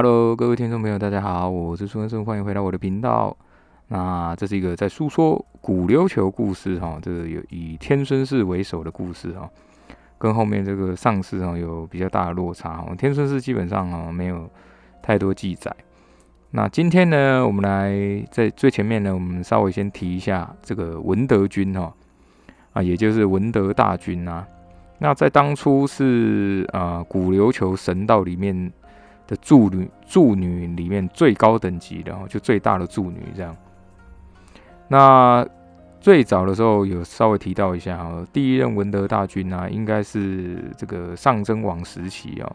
Hello， 各位听众朋友，大家好，我是苏文胜，欢迎回到我的频道。那这是一个在诉说古琉球故事哈，这个有以天孙氏为首的故事哈，跟后面这个上氏哈有比较大的落差哈。天孙氏基本上哈没有太多记载。那今天呢，我们来在最前面呢，我们稍微先提一下这个文德军哈啊，也就是文德大军啊。那在当初是古琉球神道里面的祝女里面最高等级的，就最大的祝女这样。那最早的时候有稍微提到一下，第一任文德大君啊，应该是这个上真王时期哦。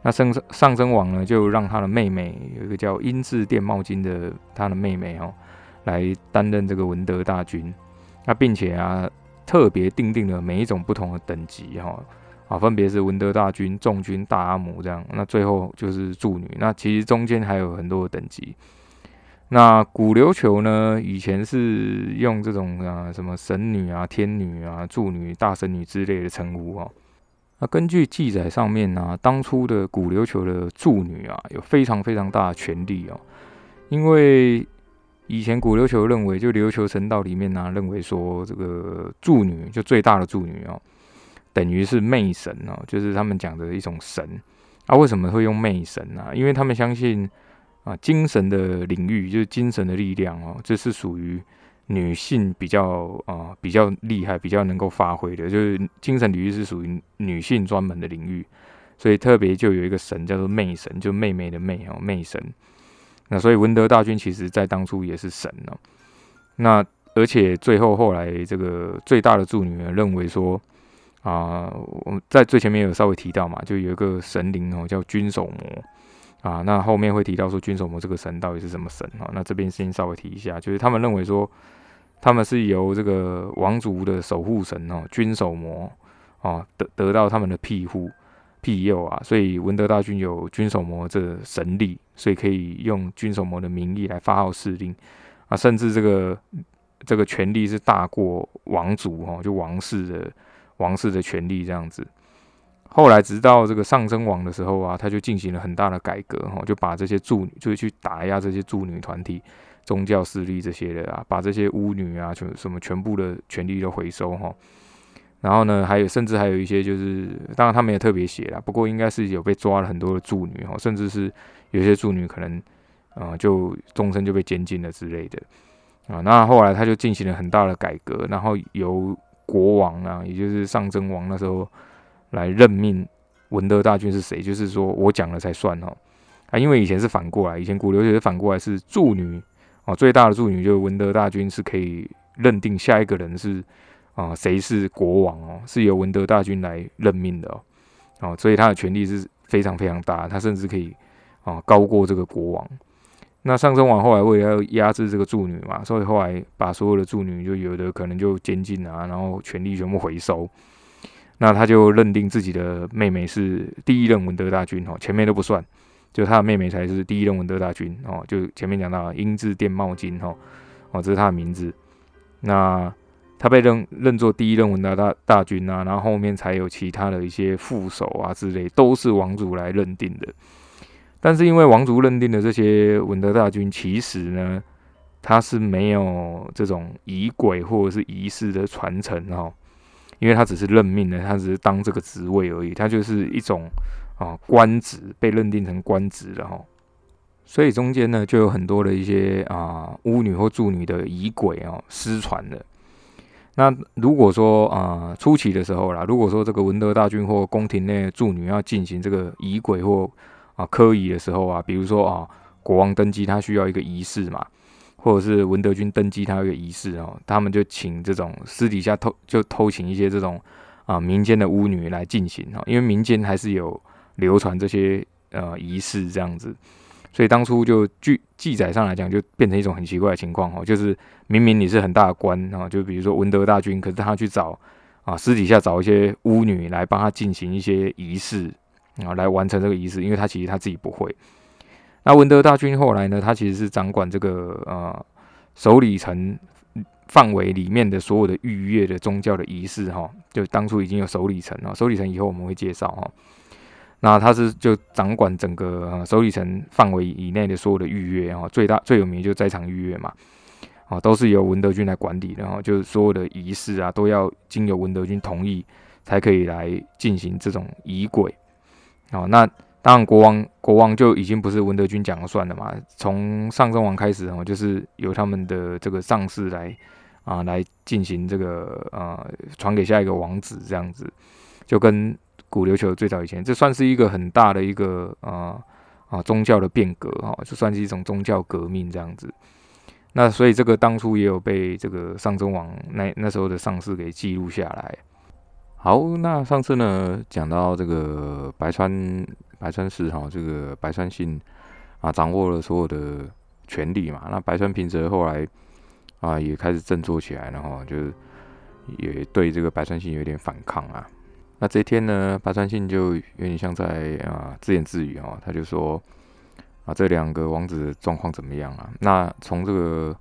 那上真王呢，就让他的妹妹有一个叫英智电茂金的他的妹妹哦，来担任这个文德大君。那并且啊，特别定了每一种不同的等级哦。分别是文德大君、众君、大阿姆这样，那最后就是祝女。那其实中间还有很多的等级。那古琉球呢，以前是用这种什么神女啊、天女啊、祝女、大神女之类的称呼哦。那根据记载上面啊，当初的古琉球的祝女啊，有非常非常大的权力哦，因为以前古琉球认为，就琉球神道里面啊，认为说这个祝女就最大的祝女哦。等于是媚神哦，就是他们讲的一种神啊。为什么会用媚神呢？因为他们相信啊，精神的领域就是精神的力量哦，这是属于女性比较厉害、比较能够发挥的，就是精神领域是属于女性专门的领域，所以特别就有一个神叫做媚神，就妹妹的媚哦，媚神。那所以文德大君其实在当初也是神哦。那而且最后来这个最大的祝女认为说。我在最前面有稍微提到嘛，就有一个神灵哦，叫君守魔啊。那后面会提到说君守魔这个神到底是什么神哦。那这边先稍微提一下，就是他们认为说他们是由这个王族的守护神哦，君守魔哦得到他们的庇佑啊，所以文德大君有君守魔这神力，所以可以用君守魔的名义来发号施令啊，甚至这个权力是大过王族哦，就王室的权力这样子。后来直到这个上真王的时候啊，他就进行了很大的改革，就把这些祝女，就去打压这些祝女团体、宗教势力这些的啊，把这些巫女啊，什么全部的权力都回收哈。然后呢，甚至还有一些就是，当然他们也特别写啦，不过应该是有被抓了很多的祝女哈，甚至是有些祝女可能就终身就被监禁了之类的啊。那后来他就进行了很大的改革，然后由国王啊，也就是上真王那时候来任命文德大君是谁，就是说我讲了才算哦啊，因为以前是反过来，以前古琉球是反过来是祝女哦，最大的祝女就是文德大君是可以认定下一个人是谁是国王哦，是由文德大君来任命的哦，所以他的权力是非常非常大，他甚至可以高过这个国王。那上真王后来为了要压制这个祝女嘛，所以后来把所有的祝女就有的可能就监禁啊，然后权力全部回收。那他就认定自己的妹妹是第一任文德大君哦，前面都不算，就他的妹妹才是第一任文德大君哦。就前面讲到英智电茂金哦，这是他的名字。那他被认作第一任文德大君啊，然后后面才有其他的一些副手啊之类，都是王族来认定的。但是因为王族认定的这些文德大君，其实呢，他是没有这种仪轨或者是仪式的传承哦，因为他只是任命的，他只是当这个职位而已，他就是一种官职，被认定成官职了哦。所以中间呢，就有很多的一些巫女或祝女的仪轨哦失传了。那如果说初期的时候啦，如果说这个文德大君或宫廷内的祝女要进行这个仪轨或科仪的时候啊，比如说国王登基他需要一个仪式嘛，或者是文德军登基他有一个仪式哦，他们就请这种私底下偷请一些这种民间的巫女来进行哦，因为民间还是有流传这些仪式这样子，所以当初就记载上来讲，就变成一种很奇怪的情况哦，就是明明你是很大的官哦，就比如说文德大军，可是他去找私底下找一些巫女来帮他进行一些仪式。来完成这个仪式，因为他其实自己不会。那文德大君后来呢，他其实是掌管这个首里城范围里面的所有的逾越的宗教的仪式，就当初已经有首里城，首里城以后我们会介绍。那它是就掌管整个首里城范围以内的所有的御乐哈，最有名就斋场御乐嘛，哦，都是由文德军来管理的，然后就是所有的仪式啊都要经由文德军同意才可以来进行这种仪轨，哦，那当然国王就已经不是文德军讲了算了嘛，从上阵王开始哦，就是由他们的这个上士来进行这个传给下一个王子这样子，就跟古琉球最早以前，这算是一个很大的一个宗教的变革哈，就算是一种宗教革命这样子。那所以这个当初也有被这个上真王那时候的上士给记录下来。好，那上次呢讲到这个白川氏哈，这个白川信啊掌握了所有的权力嘛，那白川平则后来也开始振作起来，然后就也对这个白川信有点反抗啊。那这一天呢，白川信就有点像在自言自语哦，他就说这两个王子的状况怎么样啊？那从这个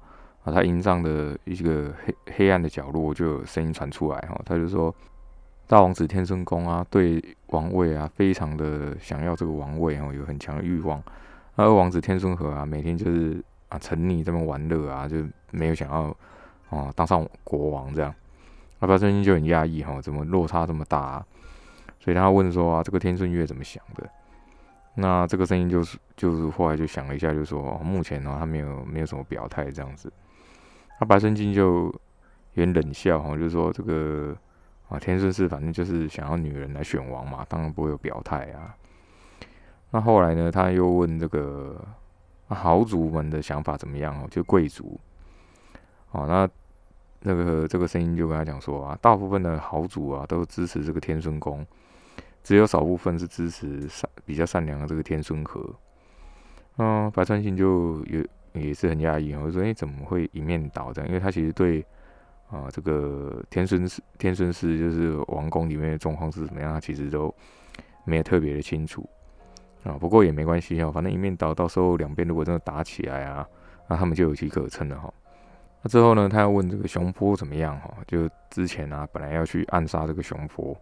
他营帐的一个 黑暗的角落就有声音传出来哦，他就说大王子天孙公啊，对王位啊非常的想要这个王位哦，有很强的欲望。那二王子天孙和啊，每天就是沉溺这么玩乐啊，就没有想要当上国王这样。那白川信就很压抑哈，怎么落差这么大啊？所以他问说这个天顺月怎么想的？那这个声音就是后来就想了一下，就说目前他没有什么表态这样子。那白川信就有点冷笑哈，就说这个天顺氏反正就是想要女人来选王嘛，当然不会有表态啊。那后来呢，他又问这个豪族们的想法怎么样哦，就贵族这个声音就跟他讲说大部分的豪族都支持这个天孙公，只有少部分是支持比较善良的这个天孙和。白川信就也是很讶异，我说怎么会一面倒这样？因为他其实对这个天孙氏就是王宫里面的状况是怎么样，他其实都没有特别的清楚不过也没关系反正一面倒，到时候两边如果真的打起来那他们就有机可乘了哈。那之后呢，他要问这个熊坡怎么样哈，就之前本来要去暗杀这个熊坡，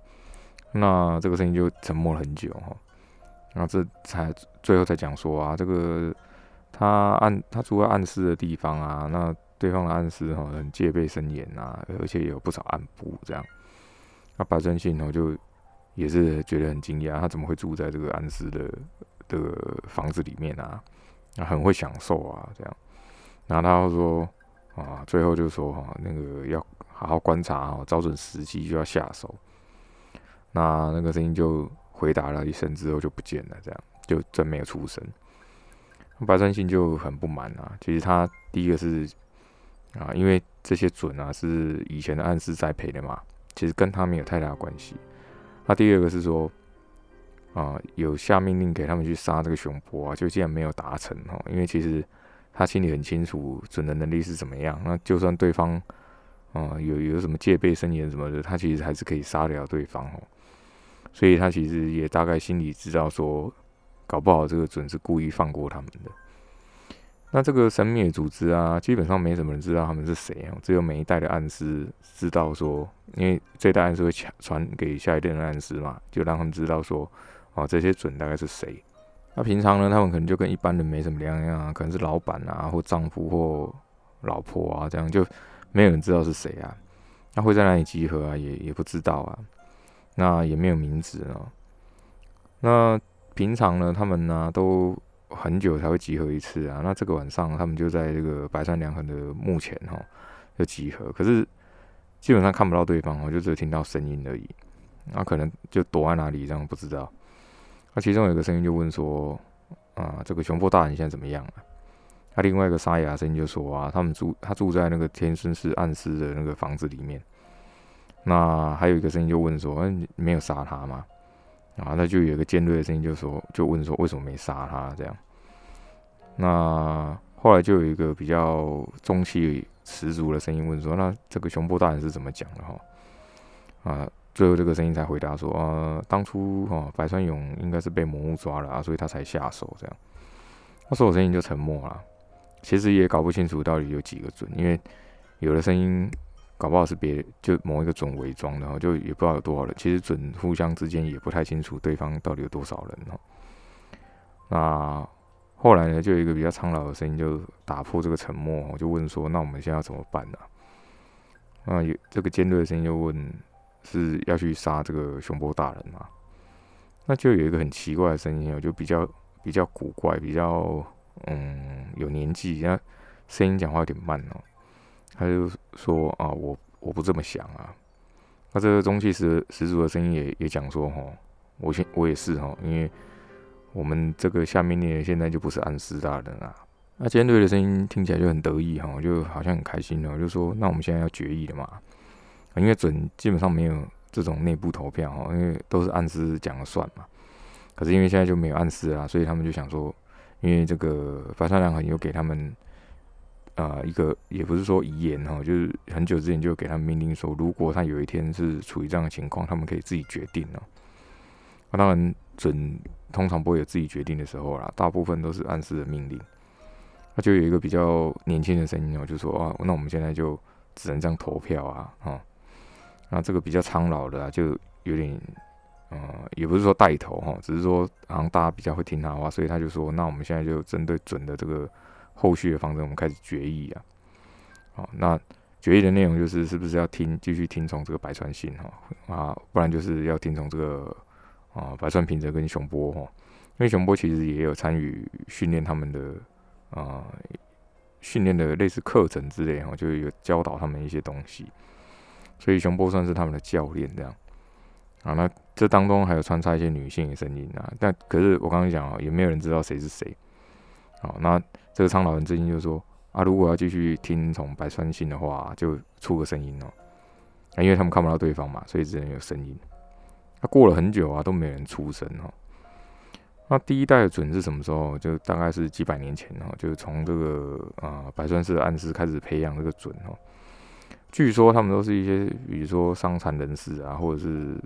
那这个声音就沉默了很久哈，然后这才最后才讲说这个他住在暗室的地方那对方的暗室很戒备森严而且有不少暗部这样。那白川信就也是觉得很惊讶，他怎么会住在这个暗室的房子里面很会享受这样。然后他说最后就说那个要好好观察找准时机就要下手。那个声音就回答了一声之后就不见了，这样就真没有出声。白川信就很不满其实他第一个是因为这些准是以前的暗示栽培的嘛，其实跟他没有太大的关系。他第二个是说有下命令给他们去杀这个熊坡就竟然没有达成因为其实他心里很清楚准的能力是怎么样，那就算对方有什么戒备森严什么的，他其实还是可以杀得了对方所以他其实也大概心里知道说，搞不好这个准是故意放过他们的。那这个神秘的组织基本上没什么人知道他们是谁只有每一代的暗师知道说，因为这代暗师会传给下一代的暗师嘛，就让他们知道说，这些准大概是谁。那平常呢，他们可能就跟一般人没什么两样可能是老板或丈夫或老婆这样，就没有人知道是谁那会在哪里集合也不知道那也没有名字那平常呢，他们都很久才会集合一次那这个晚上他们就在这个白川良衡的墓前就集合，可是基本上看不到对方就只有听到声音而已可能就躲在哪里这样不知道。其中有一个声音就问说这个熊坡大人现在怎么样另外一个沙哑声音就说他住在那个天孙氏暗室的那个房子里面。那还有一个声音就问说你没有杀他吗那就有一个尖锐的声音就问说为什么没杀他这样。那后来就有一个比较中气十足的声音问说那这个熊坡大人是怎么讲的最后这个声音才回答说当初白川勇应该是被魔物抓了所以他才下手这样。那所有声音就沉默了，其实也搞不清楚到底有几个准，因为有的声音搞不好是别就某一个准伪装，然后就也不知道有多少人。其实准互相之间也不太清楚对方到底有多少人哦。那后来呢，就有一个比较苍老的声音就打破这个沉默，就问说：“那我们现在要怎么办呢？”啊，这个尖锐的声音就问：“是要去杀这个熊波大人吗？”那就有一个很奇怪的声音，就比较古怪，比较有年纪，那声音讲话有点慢哦。他就说啊，我不这么想啊。那这个中气十足的声音也讲说吼，我也是吼，因为我们这个下面的人现在就不是安师大人啊。那尖锐的声音听起来就很得意吼，就好像很开心哦，就说那我们现在要决议了嘛。因为准基本上没有这种内部投票吼，因为都是安师讲了算嘛。可是因为现在就没有安师啦，所以他们就想说，因为这个白川良很有给他们。一个也不是说遗言哈，就是很久之前就给他们命令说，如果他有一天是处于这样的情况，他们可以自己决定哦。那当然准通常不会有自己决定的时候啦，大部分都是暗示的命令。那就有一个比较年轻的声音哦，就说啊，那我们现在就只能这样投票啊，哦。那这个比较苍老的啊，就有点也不是说带头哈，只是说好像大家比较会听他的话，所以他就说，那我们现在就针对准的这个。后续的方针，我们开始决议啊。好，那决议的内容就是，是不是要继续听从这个白川信哈啊，不然就是要听从这个白川平则跟熊波哈，因为熊波其实也有参与训练他们的训练的类似课程之类哈，就有教导他们一些东西，所以熊波算是他们的教练这样。啊，那这当中还有穿插一些女性的声音啊，但可是我刚刚讲也没有人知道谁是谁。好，那这个苍老人最近就说啊，如果要继续听从白川信的话，就出个声音哦。啊，因为他们看不到对方嘛，所以只能有声音。那过了很久啊，都没有人出声哦。那第一代的准是什么时候？就大概是几百年前哦，就从这个白川氏的暗师开始培养这个准哦。据说他们都是一些比如说伤残人士啊，或者是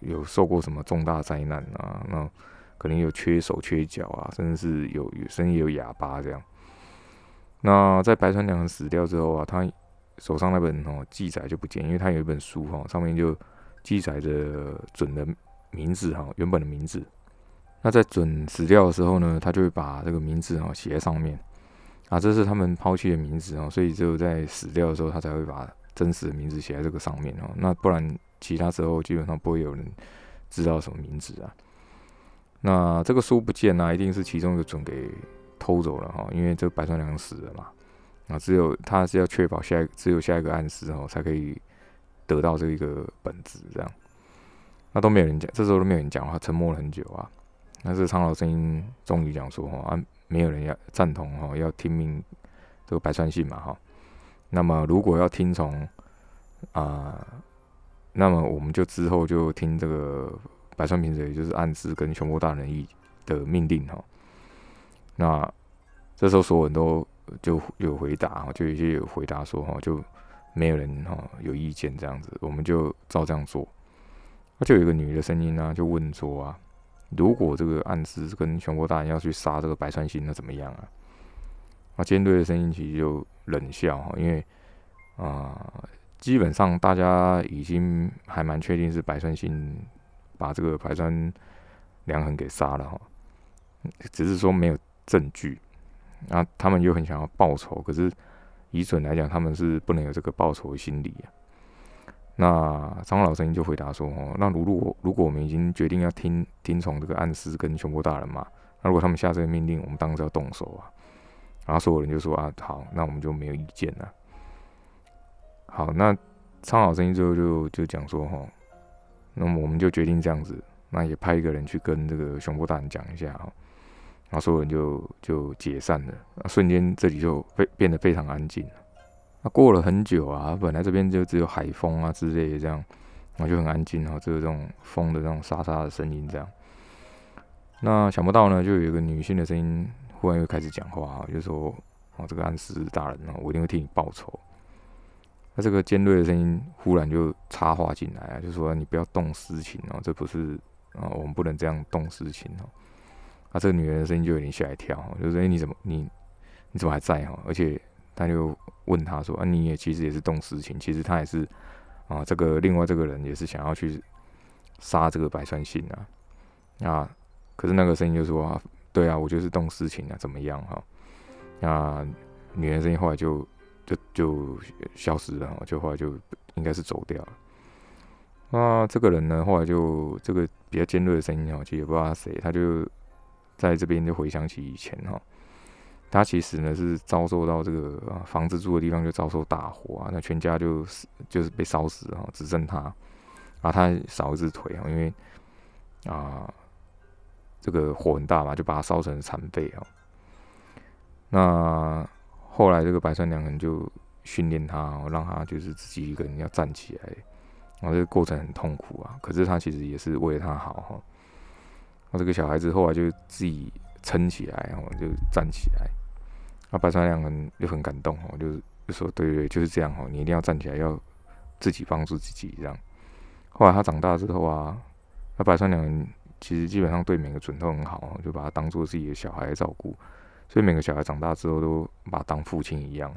有受过什么重大灾难啊，那。可能有缺手缺脚啊，甚至是有哑巴这样。那在白川良死掉之后啊，他手上那本记载就不见，因为他有一本书上面就记载着准的名字原本的名字。那在准死掉的时候呢，他就会把这个名字写在上面啊，这是他们抛弃的名字所以只有在死掉的时候，他才会把真实的名字写在这个上面哦。那不然其他时候基本上不会有人知道什么名字啊。那这个书不见啊，一定是其中一个准给偷走了哈，因为这个白川良死了嘛，啊，只有他是要确保只有下一个暗示哦，才可以得到这一个本子这样。那都没有人讲，这时候都没有人讲话，沉默了很久啊。那这苍老声音终于讲说哈，没有人要赞同哈，要听命这个白川信嘛哈。那么如果要听从那么我们就之后就听这个。白川平则也就是暗示跟熊波大人的命令哈，那这时候所有人都就有回答就有些有回答说就没有人有意见这样子，我们就照这样做。那就有一个女的声音啊，就问说啊，如果这个暗示跟熊波大人要去杀这个白川信，那怎么样啊？那尖锐的声音其实就冷笑哈，因为基本上大家已经还蛮确定是白川信。把这个白川良衡给杀了哈，只是说没有证据。那他们又很想要报仇，可是以准来讲，他们是不能有这个报仇的心理啊。那苍老声音就回答说：“哦，那如果我们已经决定要听从这个暗示跟熊波大人嘛，那如果他们下这个命令，我们当然是要动手啊。”然后所有人就说：“啊，好，那我们就没有意见了。”好，那苍老声音最后就讲说：“哈。”那么我们就决定这样子，那也派一个人去跟这个熊波大人讲一下哈，然后所有人就解散了，瞬间这里就变得非常安静了。那过了很久啊，本来这边就只有海风啊之类的这样，然后就很安静哈，只有这种风的那种沙沙的声音这样。那想不到呢，就有一个女性的声音忽然又开始讲话，就说：“哦，这个安师大人我一定会替你报仇。”那这个尖锐的声音忽然就插话进来啊，就说你不要动私情哦，这不是我们不能这样动私情哦。啊，这个女人的声音就有点吓一跳，就说：“哎，你怎么还在哈？而且他就问他说：“啊，你也其实也是动私情，其实他也是啊，另外这个人也是想要去杀这个白川信啊。”啊，可是那个声音就说：“啊，对啊，我就是动私情啊，怎么样哈？”那女人声音后来就消失了，就后来就应该是走掉了。那这个人呢，后来就这个比较尖锐的声音其实也不知道他谁，他就在这边就回想起以前哈。他其实呢是遭受到这个房子住的地方就遭受大火啊，那全家就是被烧死啊，只剩他啊，他少一只腿啊，因为啊这个火很大嘛，就把他烧成残废啊。那后来这个白川良人就训练他，让他就是自己一个人要站起来，然后这个过程很痛苦啊，可是他其实也是为了他好哈。那这个小孩子后来就自己撑起来，就站起来。那白川良人就很感动，就说对，就是这样，你一定要站起来，要自己帮助自己这样。后来他长大之后啊，那白川良人其实基本上对每个准都很好，就把他当做自己的小孩来照顾，所以每个小孩长大之后都把他当父亲一样。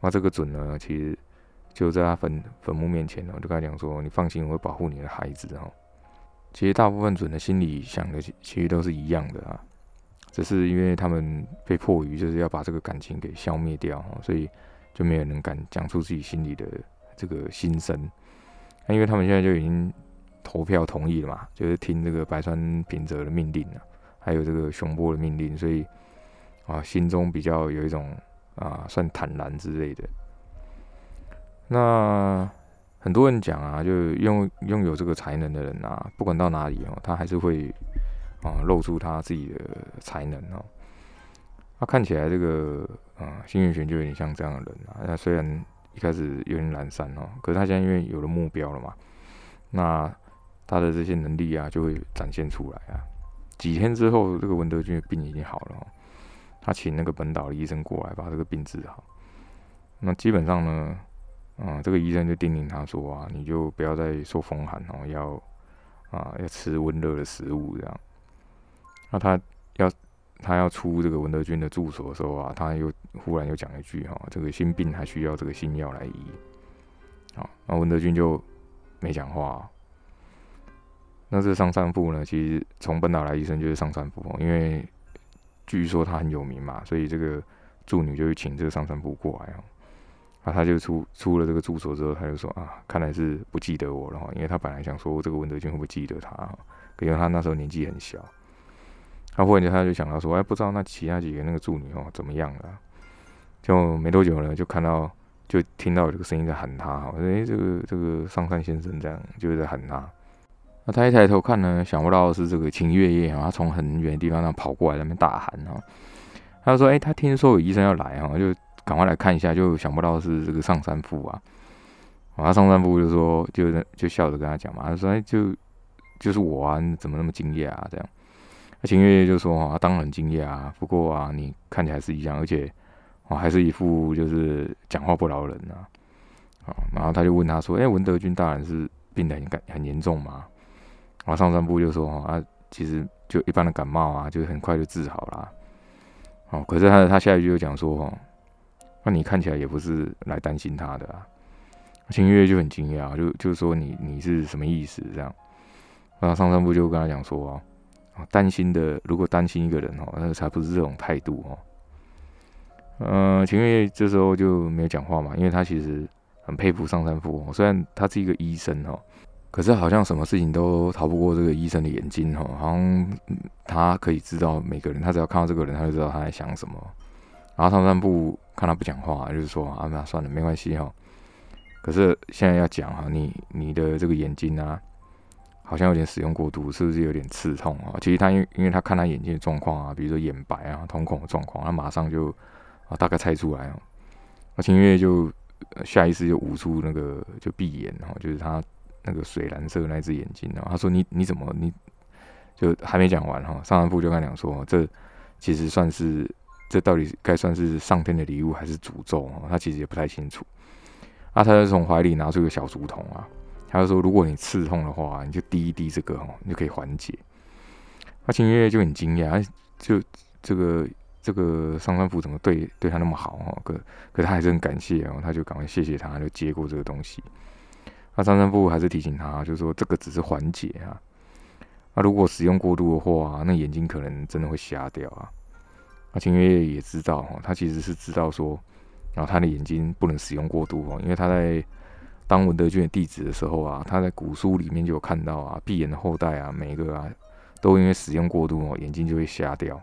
那这个准呢，其实就在他坟墓面前，就跟他讲说：“你放心，我会保护你的孩子。”其实大部分准的心里想的其实都是一样的啊，只是因为他们被迫于就是要把这个感情给消灭掉，所以就没有人敢讲出自己心里的这个心声。那因为他们现在就已经投票同意了嘛，就是听这个白川平则的命令，还有这个熊波的命令，所以啊，心中比较有一种啊算坦然之类的。那很多人讲啊，就拥有这个才能的人啊，不管到哪里，他还是会露出他自己的才能。他看起来这个新垣玄就有点像这样的人啊。他虽然一开始有点懒散，可是他现在因为有了目标了嘛，那他的这些能力啊就会展现出来啊。几天之后，这个文德君的病已经好了，他请那个本岛的医生过来把这个病治好。那基本上呢。这个医生就叮咛他说啊，你就不要再受风寒，要吃温热的食物这样。那他要出这个文德军的住所的时候啊，他又忽然又讲一句，这个心病还需要这个新药来医。好，那文德军就没讲话。那这上杉富呢，其实从本岛来医生就是上杉富，因为据说他很有名嘛，所以这个助女就请这个上杉富过来。啊，他就出了这个住所之后，他就说啊，看来是不记得我了，因为他本来想说这个文德君会不会记得他，可因为他那时候年纪很小。他忽然间他就想到说，哎，不知道那其他几个那个助女，怎么样了，就没多久呢，就听到这个声音在喊他，哎，这个上杉先生这样就在喊他。那他一抬头看呢，想不到是这个秦月夜，他从很远的地方上跑过来，在那边大喊。他就说，哎，他听说有医生要来，就赶快来看一下，就想不到是这个上杉富啊！啊，上杉富就说，就笑着跟他讲嘛，他说：“哎，就是我啊，你怎么那么惊讶啊？”这样，秦月夜就说：“啊，当然惊讶啊，不过啊，你看起来是一样，而且，还是一副就是讲话不饶人啊。”好，然后他就问他说：“哎，文德君大人是病得很严重吗？”然后上杉富就说：“啊，其实就一般的感冒啊，就很快就治好啦。”哦，可是他下一句就讲说：“哦。”那你看起来也不是来担心他的啊，秦月就很惊讶，就说你是什么意思这样？那上杉富就跟他讲说啊，如果担心一个人，那才不是这种态度。秦月这时候就没有讲话嘛，因为他其实很佩服上杉富，虽然他是一个医生，可是好像什么事情都逃不过这个医生的眼睛，好像他可以知道每个人，他只要看到这个人，他就知道他在想什么。然后上杉富看他不讲话，就是说啊，那算了，没关系。可是现在要讲，你的这个眼睛啊，好像有点使用过度，是不是有点刺痛啊？其实他因为他看他眼睛的状况啊，比如说眼白啊、瞳孔的状况，他马上就，大概猜出来。那秦月就下意识就捂住那个就闭眼，就是他那个水蓝色的那只眼睛。他说你怎么你就还没讲完，上杉富就跟他讲说，这其实算是。这到底该算是上天的礼物还是诅咒，他其实也不太清楚。啊，他就从怀里拿出一个小竹筒啊，他就说：“如果你刺痛的话，你就滴一滴这个，你就可以缓解。”啊，秦月就很惊讶，就这个这个上川普怎么对他那么好哦？可他还是很感谢哦，他就赶快谢谢他，就接过这个东西。那上川普还是提醒他，就是说这个只是缓解啊。那如果使用过度的话，那眼睛可能真的会瞎掉啊。那秦月也知道哦，他其实是知道说，然后他的眼睛不能使用过度哦，因为他在当文德军的弟子的时候啊，他在古书里面就有看到啊，闭眼的后代啊，每一个啊都因为使用过度哦，眼睛就会瞎掉。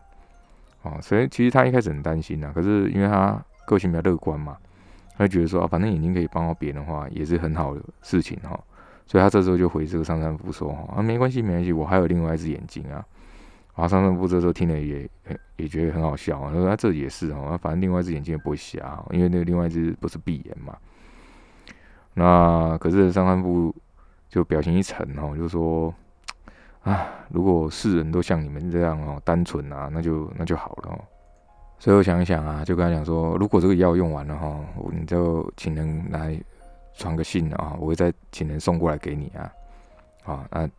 哦，所以其实他一开始很担心啊，可是因为他个性比较乐观嘛，他就觉得说啊，反正眼睛可以帮到别人的话，也是很好的事情哈、哦。所以他这时候就回这个上杉部说哈，啊没关系，我还有另外一只眼睛啊。然后上杉部这时候听了也觉得很好笑啊，他说啊这也是哦，反正另外一只眼睛也不会瞎，因为那另外一只不是闭眼嘛。那可是上杉部就表情一沉哦，就说。啊，如果世人都像你们这样哦，单纯啊，那就好了哦。所以我想一想啊，就跟他讲说，如果这个药用完了哈、哦，你就请人来传个信啊，我会再请人送过来给你啊。啊，那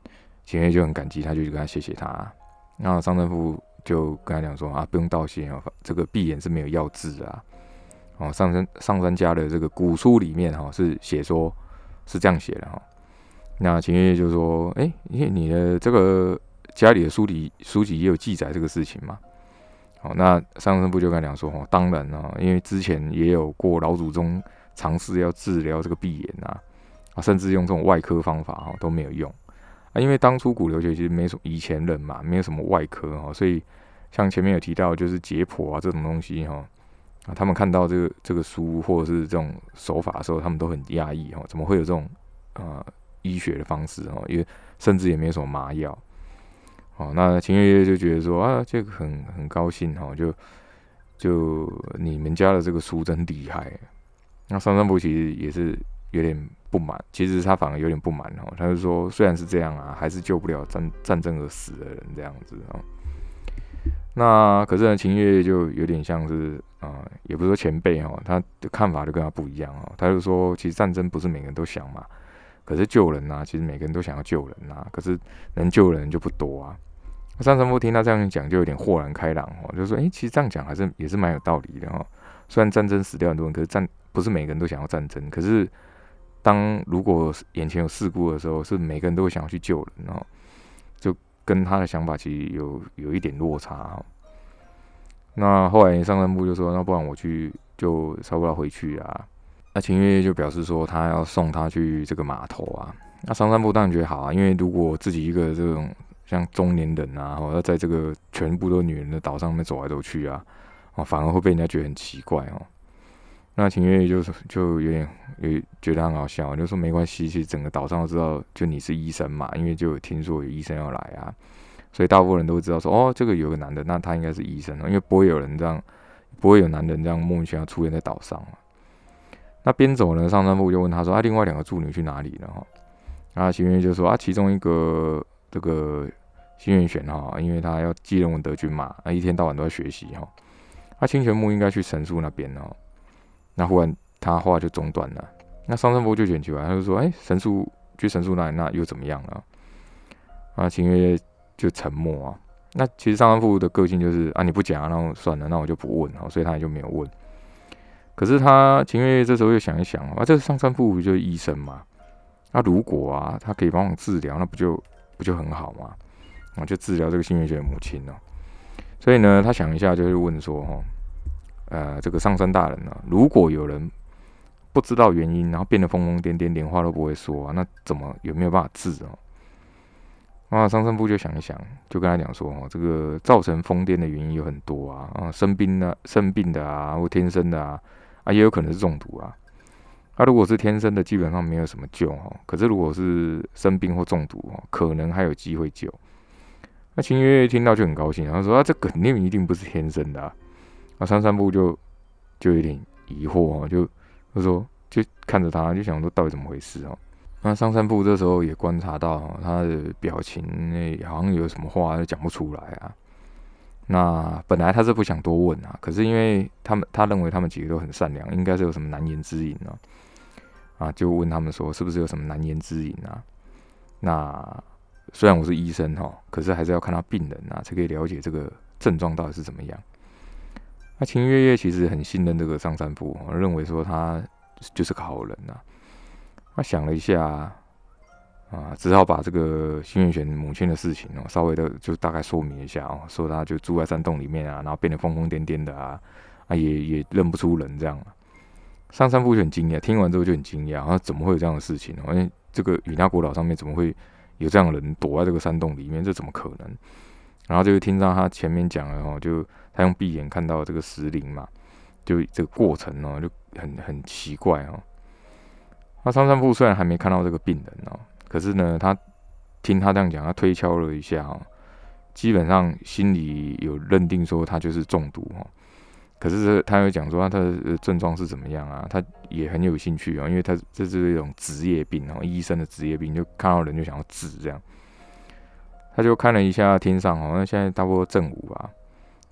秦月就很感激，他就跟他谢他、啊。那上川部就跟他讲说啊，不用道谢哦，这个闭眼是没有药治啊。哦，上杉家的这个古书里面哈、哦、是写说，是这样写的哈、哦。那秦月就说：“哎、欸，因为你的这个家里的书籍也有记载这个事情嘛。好，那上杉部就跟他讲说：哦，当然啊、哦，因为之前也有过老祖宗尝试要治疗这个闭眼啊，甚至用这种外科方法哈、哦、都没有用啊，因为当初古留学其实没什么以前人嘛，没有什么外科哈、哦，所以像前面有提到就是解剖啊这种东西哈、哦啊，他们看到这个书或者是这种手法的时候，他们都很讶异哈，怎么会有这种医学的方式哦，因为甚至也没什么麻药，哦，那秦月月就觉得说啊，这个很高兴哦，就你们家的这个书真厉害。那上杉部其实也是有点不满，其实他反而有点不满哦，他就说虽然是这样啊，还是救不了战争而死的人这样子哦。那可是呢，秦月月就有点像是也不是说前辈哦，他的看法就跟他不一样哦，他就说其实战争不是每个人都想嘛。可是救人啊，其实每个人都想要救人啊，可是能救人就不多啊。上杉部听他这样讲，就有点豁然开朗哦，就说：“哎，其实这样讲也是蛮有道理的哦。虽然战争死掉很多人，可是不是每个人都想要战争。可是当如果眼前有事故的时候，是每个人都会想要去救人哦。就跟他的想法其实有一点落差哦。那后来上杉部就说：那不然我去就稍微回去啊。”那秦月就表示说，他要送他去这个码头啊。那上杉部当然觉得好啊，因为如果自己一个这种像中年人啊，要在这个全部都女人的岛上面走来走去啊，反而会被人家觉得很奇怪哦。那秦月就有点觉得很好笑，就说没关系，其实整个岛上都知道，就你是医生嘛，因为就有听说有医生要来啊，所以大部分人都知道说，哦，这个有个男的，那他应该是医生，因为不会有男人这样莫名其妙出现在岛上嘛。那边走呢，上杉部就问他说：“啊，另外两个助女去哪里了？”哈，那秦月就说：“啊，其中一个这个新垣玄哈，因为他要继任文德军嘛，一天到晚都在学习哈。那清泉木应该去神树那边哦。那忽然他话就中断了。那上杉部就很奇怪，他就说：‘哎、欸，神树那里那又怎么样了？’啊，秦月就沉默啊。那其实上杉部的个性就是啊，你不讲，那我算了，那我就不问哈，所以他也就没有问。”可是秦月月这时候又想一想啊，这上杉部就是医生嘛，那、啊、如果啊他可以帮我治疗，那不就很好嘛？啊，就治疗这个新垣玄的母亲哦。所以呢，他想一下，就是问说哈、哦，这个上杉大人呢、啊，如果有人不知道原因，然后变得疯疯癫癫，连话都不会说啊，那怎么有没有办法治哦？啊，上杉部就想一想，就跟他讲说，哦，这个造成疯癫的原因有很多啊，啊生病的啊，或天生的啊。啊，也有可能是中毒啊。啊，如果是天生的，基本上没有什么救哦。可是如果是生病或中毒哦，可能还有机会救。那秦月月听到就很高兴，然后说：“啊，这肯定一定不是天生的啊。”啊，上杉部就有点疑惑哦，就说就看着他，就想说到底怎么回事哦。那上杉部这时候也观察到、哦、他的表情，好像有什么话就讲不出来啊。那本来他是不想多问啊，可是因为他认为他们几个都很善良，应该是有什么难言之隐啊，啊，就问他们说是不是有什么难言之隐啊？那虽然我是医生哈，可是还是要看到病人啊，才可以了解这个症状到底是怎么样。那秦月夜其实很信任这个上杉部，认为说他就是个好人啊。他想了一下啊，只好把这个新垣玄母亲的事情稍微的就大概说明一下哦，说他就住在山洞里面啊，然后变得疯疯癫癫的啊也认不出人这样。上杉部很惊讶，听完之后就很惊讶，怎么会有这样的事情？因为这个与那国岛上面怎么会有这样的人躲在这个山洞里面？这怎么可能？然后就听到他前面讲了，就他用闭眼看到这个石林嘛，就这个过程就很奇怪哦。那上杉部虽然还没看到这个病人哦，可是呢，他听他这样讲，他推敲了一下哦，基本上心里有认定说他就是中毒哦。可是他又讲说他的症状是怎么样啊？他也很有兴趣啊，因为他这是一种职业病哦，医生的职业病，就看到人就想要治这样。他就看了一下天上哦，那现在差不多正午啊，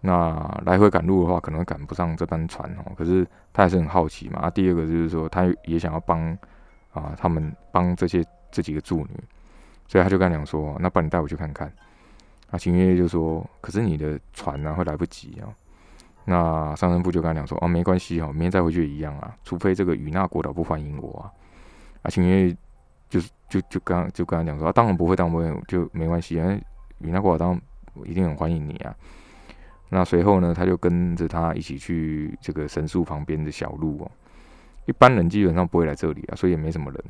那来回赶路的话，可能赶不上这班船哦。可是他还是很好奇嘛。第二个就是说，他也想要帮他们帮这几个助女，所以他就跟他讲说，那不然你带我去看看。啊，秦月夜就说，可是你的船会来不及啊。那上杉部就跟他讲说，哦，没关系哦，明天再回去也一样啊，除非这个与那国岛不欢迎我啊。啊，秦月夜就跟他讲说，啊，当然不会，就没关系，因为与那国岛当然一定很欢迎你啊。那随后呢，他就跟着他一起去这个神树旁边的小路哦，一般人基本上不会来这里啊，所以也没什么人。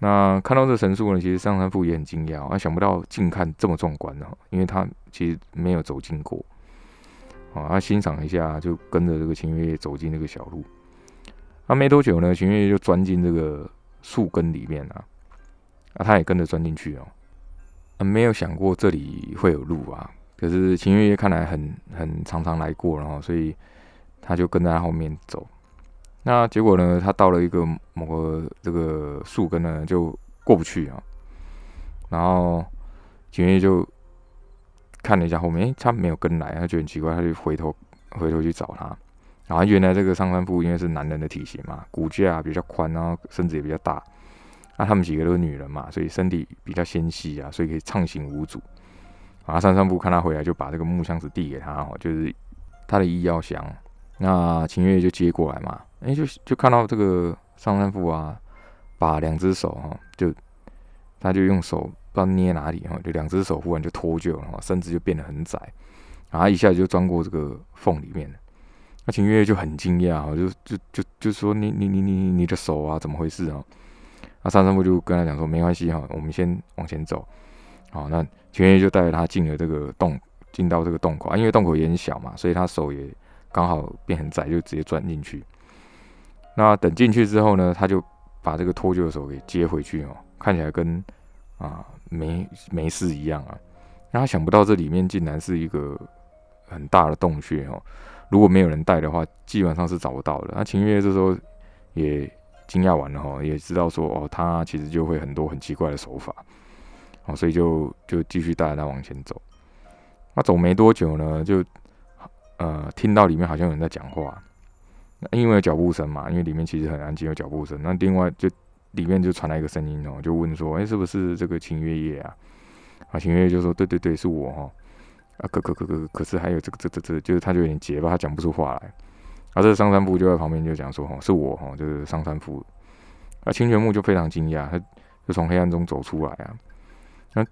那看到这神树呢，其实上杉部也很惊讶，想不到近看这么壮观哦，因为他其实没有走近过。他欣赏一下，就跟着这个秦月夜走进这个小路。没多久呢，秦月夜就钻进这个树根里面啊，他也跟着钻进去哦。没有想过这里会有路啊，可是秦月夜看来很常常来过，然后所以他就跟在他后面走。那结果呢，他到了一个某个这个树根呢，就过不去啊。然后秦月夜就看了一下后面，他没有跟来，他觉得很奇怪，他就回头去找他。然后原来这个上杉部因为是男人的体型嘛，骨架比较宽，然后身子也比较大。他们几个都是女人嘛，所以身体比较纤细啊，所以可以畅行无阻。然后上杉部看他回来，就把这个木箱子递给他，就是他的医药箱。那秦月就接过来嘛，就看到这个上杉部把两只手他就用手。不知道捏哪里，就两只手忽然就脱臼了，身子就变得很窄，然后一下就钻过这个缝里面了。那秦月夜就很惊讶，就说你的手怎么回事啊？那上杉部就跟他讲说没关系哈，我们先往前走。好，那秦月夜就带着他进了这个洞，进到这个洞口因为洞口也很小嘛，所以他手也刚好变很窄，就直接钻进去。那等进去之后呢，他就把这个脱臼的手给接回去哦，看起来跟没事一样啊。那他想不到这里面竟然是一个很大的洞穴哦，如果没有人带的话，基本上是找不到的。那秦月这时候也惊讶完了也知道说他其实就会很多很奇怪的手法所以就继续带着他往前走。那走没多久呢，就听到里面好像有人在讲话，因为有脚步声嘛，因为里面其实很安静，有脚步声。那另外就里面就传来一个声音就问说：“是不是这个秦月夜啊？”秦月夜就说：“对对对，是我哈。”可是还有这，就是他就有点结巴，他讲不出话来。这个上杉部就在旁边就讲说：“是我哈，就是上杉部。”清泉木就非常惊讶，他就从黑暗中走出来啊，那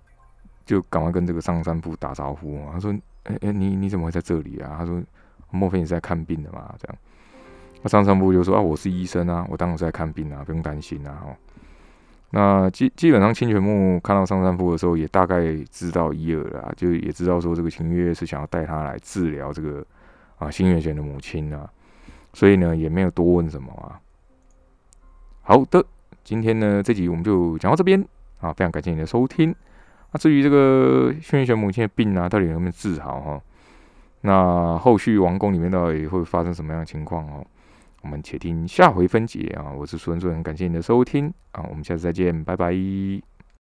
就赶快跟这个上杉部打招呼他说：“你怎么会在这里啊？”他说：“莫非你是在看病的嘛？”这样。那上杉部就说：“我是医生啊，我当然是在看病啊，不用担心啊。”那基本上清泉木看到上杉部的时候，也大概知道一二了，就也知道说这个秦月是想要带他来治疗这个新垣玄的母亲啊，所以呢也没有多问什么啊。好的，今天呢这集我们就讲到这边啊，非常感谢你的收听。那至于这个新垣玄母亲的病到底能不能治好那后续王宫里面到底会发生什么样的情况我们且听下回分解啊！我是孙，很感谢你的收听啊！我们下次再见，拜拜。